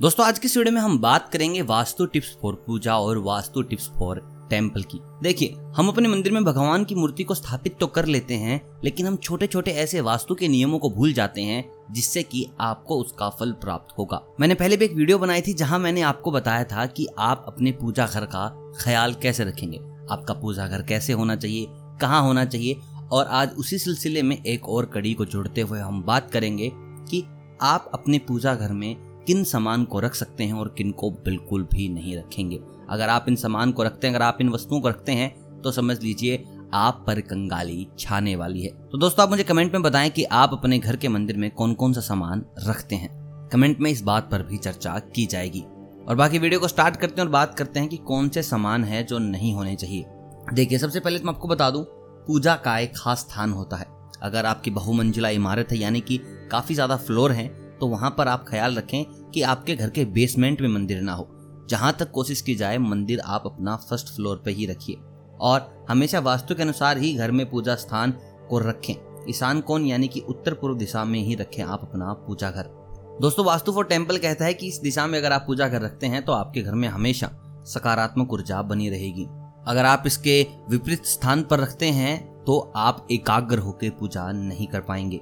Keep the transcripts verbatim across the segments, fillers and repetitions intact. दोस्तों आज की वीडियो में हम बात करेंगे वास्तु टिप्स फॉर पूजा और वास्तु टिप्स फॉर टेम्पल की। देखिए, हम अपने मंदिर में भगवान की मूर्ति को स्थापित तो कर लेते हैं, लेकिन हम छोटे छोटे ऐसे वास्तु के नियमों को भूल जाते हैं जिससे कि आपको उसका फल प्राप्त होगा। मैंने पहले भी एक वीडियो बनाई थी जहां मैंने आपको बताया था कि आप अपने पूजा घर का ख्याल कैसे रखेंगे, आपका पूजा घर कैसे होना चाहिए, कहाँ होना चाहिए। और आज उसी सिलसिले में एक और कड़ी को जोड़ते हुए हम बात करेंगे कि आप अपने पूजा घर में किन सामान को रख सकते हैं और किन को बिल्कुल भी नहीं रखेंगे। अगर आप इन सामान को रखते हैं, अगर आप इन वस्तुओं को रखते हैं, तो समझ लीजिए आप पर कंगाली छाने वाली है। तो दोस्तों आप मुझे कमेंट में बताएं कि आप अपने घर के मंदिर में कौन कौन सा सामान रखते हैं। कमेंट में इस बात पर भी चर्चा की जाएगी। और बाकी वीडियो को स्टार्ट करते हैं और बात करते हैं कि कौन से सामान है जो नहीं होने चाहिए। देखिए, सबसे पहले तो मैं आपको बता दूं, पूजा का एक खास स्थान होता है। अगर आपकी बहुमंजिला इमारत है, यानी कि काफी ज्यादा फ्लोर है, तो वहां पर आप ख्याल रखें कि आपके घर के बेसमेंट में मंदिर ना हो। जहां तक कोशिश की जाए मंदिर आप अपना फर्स्ट फ्लोर पे ही रखिए और हमेशा वास्तु के अनुसार ही घर में पूजा स्थान को रखें। ईशान कोण यानी कि उत्तर पूर्व दिशा में ही रखें आप अपना पूजा घर। दोस्तों वास्तु फॉर टेम्पल कहता है कि इस दिशा में अगर आप पूजा घर रखते हैं तो आपके घर में हमेशा सकारात्मक ऊर्जा बनी रहेगी। अगर आप इसके विपरीत स्थान पर रखते हैं तो आप एकाग्र होकर पूजा नहीं कर पाएंगे।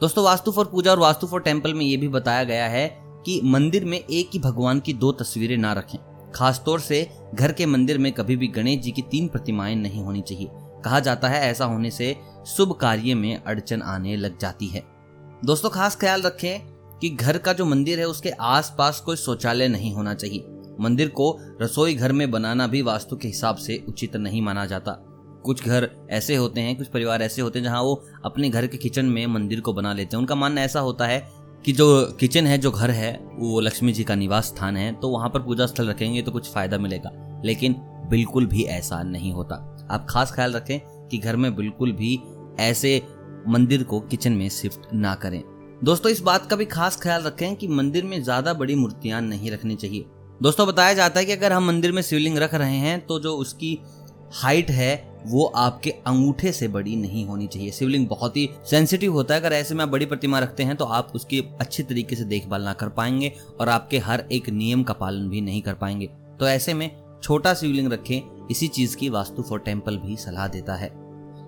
दोस्तों वास्तु फॉर पूजा और वास्तु फॉर टेम्पल में ये भी बताया गया है कि मंदिर में एक ही भगवान की दो तस्वीरें ना रखें। खासतौर से घर के मंदिर में कभी भी गणेश जी की तीन प्रतिमाएं नहीं होनी चाहिए। कहा जाता है ऐसा होने से शुभ कार्य में अड़चन आने लग जाती है। दोस्तों खास ख्याल रखें कि घर का जो मंदिर है उसके आसपास कोई शौचालय नहीं होना चाहिए। मंदिर को रसोई घर में बनाना भी वास्तु के हिसाब से उचित नहीं माना जाता। कुछ घर ऐसे होते हैं, कुछ परिवार ऐसे होते हैं जहां वो अपने घर के किचन में मंदिर को बना लेते हैं। उनका मानना ऐसा होता है कि जो किचन है, जो घर है, वो लक्ष्मी जी का निवास स्थान है, तो वहां पर पूजा स्थल रखेंगे तो कुछ फायदा मिलेगा। लेकिन बिल्कुल भी ऐसा नहीं होता। आप खास ख्याल रखें कि घर में बिल्कुल भी ऐसे मंदिर को किचन में शिफ्ट ना करें। दोस्तों इस बात का भी खास ख्याल रखें कि मंदिर में ज्यादा बड़ी मूर्तियां नहीं रखनी चाहिए। दोस्तों बताया जाता है कि अगर हम मंदिर में शिवलिंग रख रहे हैं तो जो उसकी हाइट है वो आपके अंगूठे से बड़ी नहीं होनी चाहिए। शिवलिंग बहुत ही सेंसिटिव होता है। अगर ऐसे में आप बड़ी प्रतिमा रखते हैं तो आप उसकी अच्छी तरीके से देखभाल ना कर पाएंगे और आपके हर एक नियम का पालन भी नहीं कर पाएंगे। तो ऐसे में छोटा शिवलिंग रखें। इसी चीज की वास्तु फॉर टेम्पल भी सलाह देता है।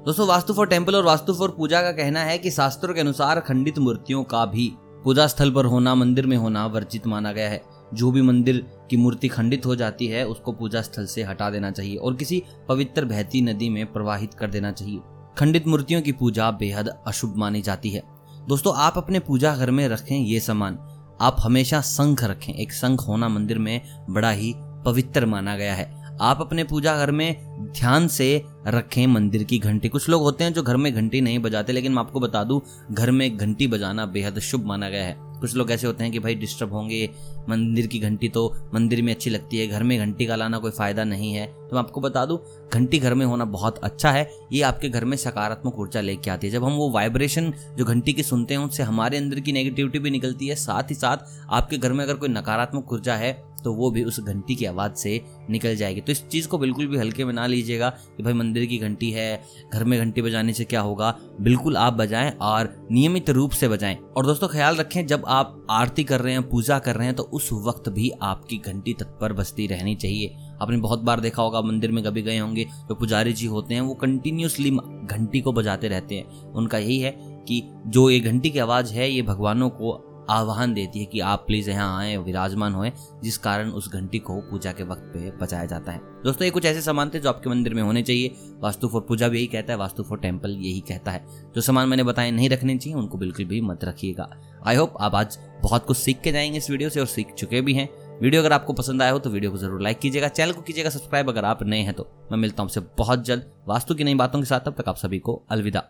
दोस्तों वास्तु फॉर टेम्पल और वास्तु फॉर पूजा का कहना है कि शास्त्रों के अनुसार खंडित मूर्तियों का भी पूजा स्थल पर होना, मंदिर में होना वर्जित माना गया है। जो भी मंदिर की मूर्ति खंडित हो जाती है उसको पूजा स्थल से हटा देना चाहिए और किसी पवित्र बहती नदी में प्रवाहित कर देना चाहिए। खंडित मूर्तियों की पूजा बेहद अशुभ मानी जाती है। दोस्तों आप अपने पूजा घर में रखें ये सामान। आप हमेशा शंख रखें। एक शंख होना मंदिर में बड़ा ही पवित्र माना गया है। आप अपने पूजा घर में ध्यान से रखें मंदिर की घंटी। कुछ लोग होते हैं जो घर में घंटी नहीं बजाते, लेकिन मैं आपको बता दूं घर में घंटी बजाना बेहद शुभ माना गया है। कुछ लोग ऐसे होते हैं कि भाई डिस्टर्ब होंगे, मंदिर की घंटी तो मंदिर में अच्छी लगती है, घर में घंटी का लाना कोई फायदा नहीं है। तो मैं आपको बता दूं घंटी घर में होना बहुत अच्छा है। ये आपके घर में सकारात्मक ऊर्जा लेके आती है। जब हम वो वाइब्रेशन जो घंटी की सुनते हैं उनसे हमारे अंदर की नेगेटिविटी भी निकलती है, साथ ही साथ आपके घर में अगर कोई नकारात्मक ऊर्जा है तो वो भी उस घंटी की आवाज़ से निकल जाएगी। तो इस चीज़ को बिल्कुल भी हल्के में ना लीजिएगा कि भाई मंदिर की घंटी है, घर में घंटी बजाने से क्या होगा। बिल्कुल आप बजाएं और नियमित रूप से बजाएं। और दोस्तों ख्याल रखें जब आप आरती कर रहे हैं, पूजा कर रहे हैं, तो उस वक्त भी आपकी घंटी तत्पर बजती रहनी चाहिए। आपने बहुत बार देखा होगा, मंदिर में कभी गए होंगे, जो पुजारी जी होते हैं वो कंटिन्यूसली घंटी को बजाते रहते हैं। उनका यही है कि जो ये घंटी की आवाज़ है ये भगवानों को आह्वान देती है कि आप प्लीज यहाँ आए, विराजमान होए, जिस कारण उस घंटी को पूजा के वक्त पे बजाया जाता है। दोस्तों ये कुछ ऐसे सामान थे जो आपके मंदिर में होने चाहिए। वास्तु फॉर पूजा भी यही कहता है, वास्तु फॉर टेम्पल यही कहता है। जो सामान मैंने बताए नहीं रखने चाहिए उनको बिल्कुल भी मत रखिएगा। आई होप आप आज बहुत कुछ सीख के जाएंगे इस वीडियो से और सीख चुके भी हैं। वीडियो अगर आपको पसंद आया हो तो वीडियो को जरूर लाइक कीजिएगा, चैनल को कीजिएगा सब्सक्राइब अगर आप नए हैं तो। मैं मिलता हूँ आपसे बहुत जल्द वास्तु की नई बातों के साथ। तब तक आप सभी को अलविदा।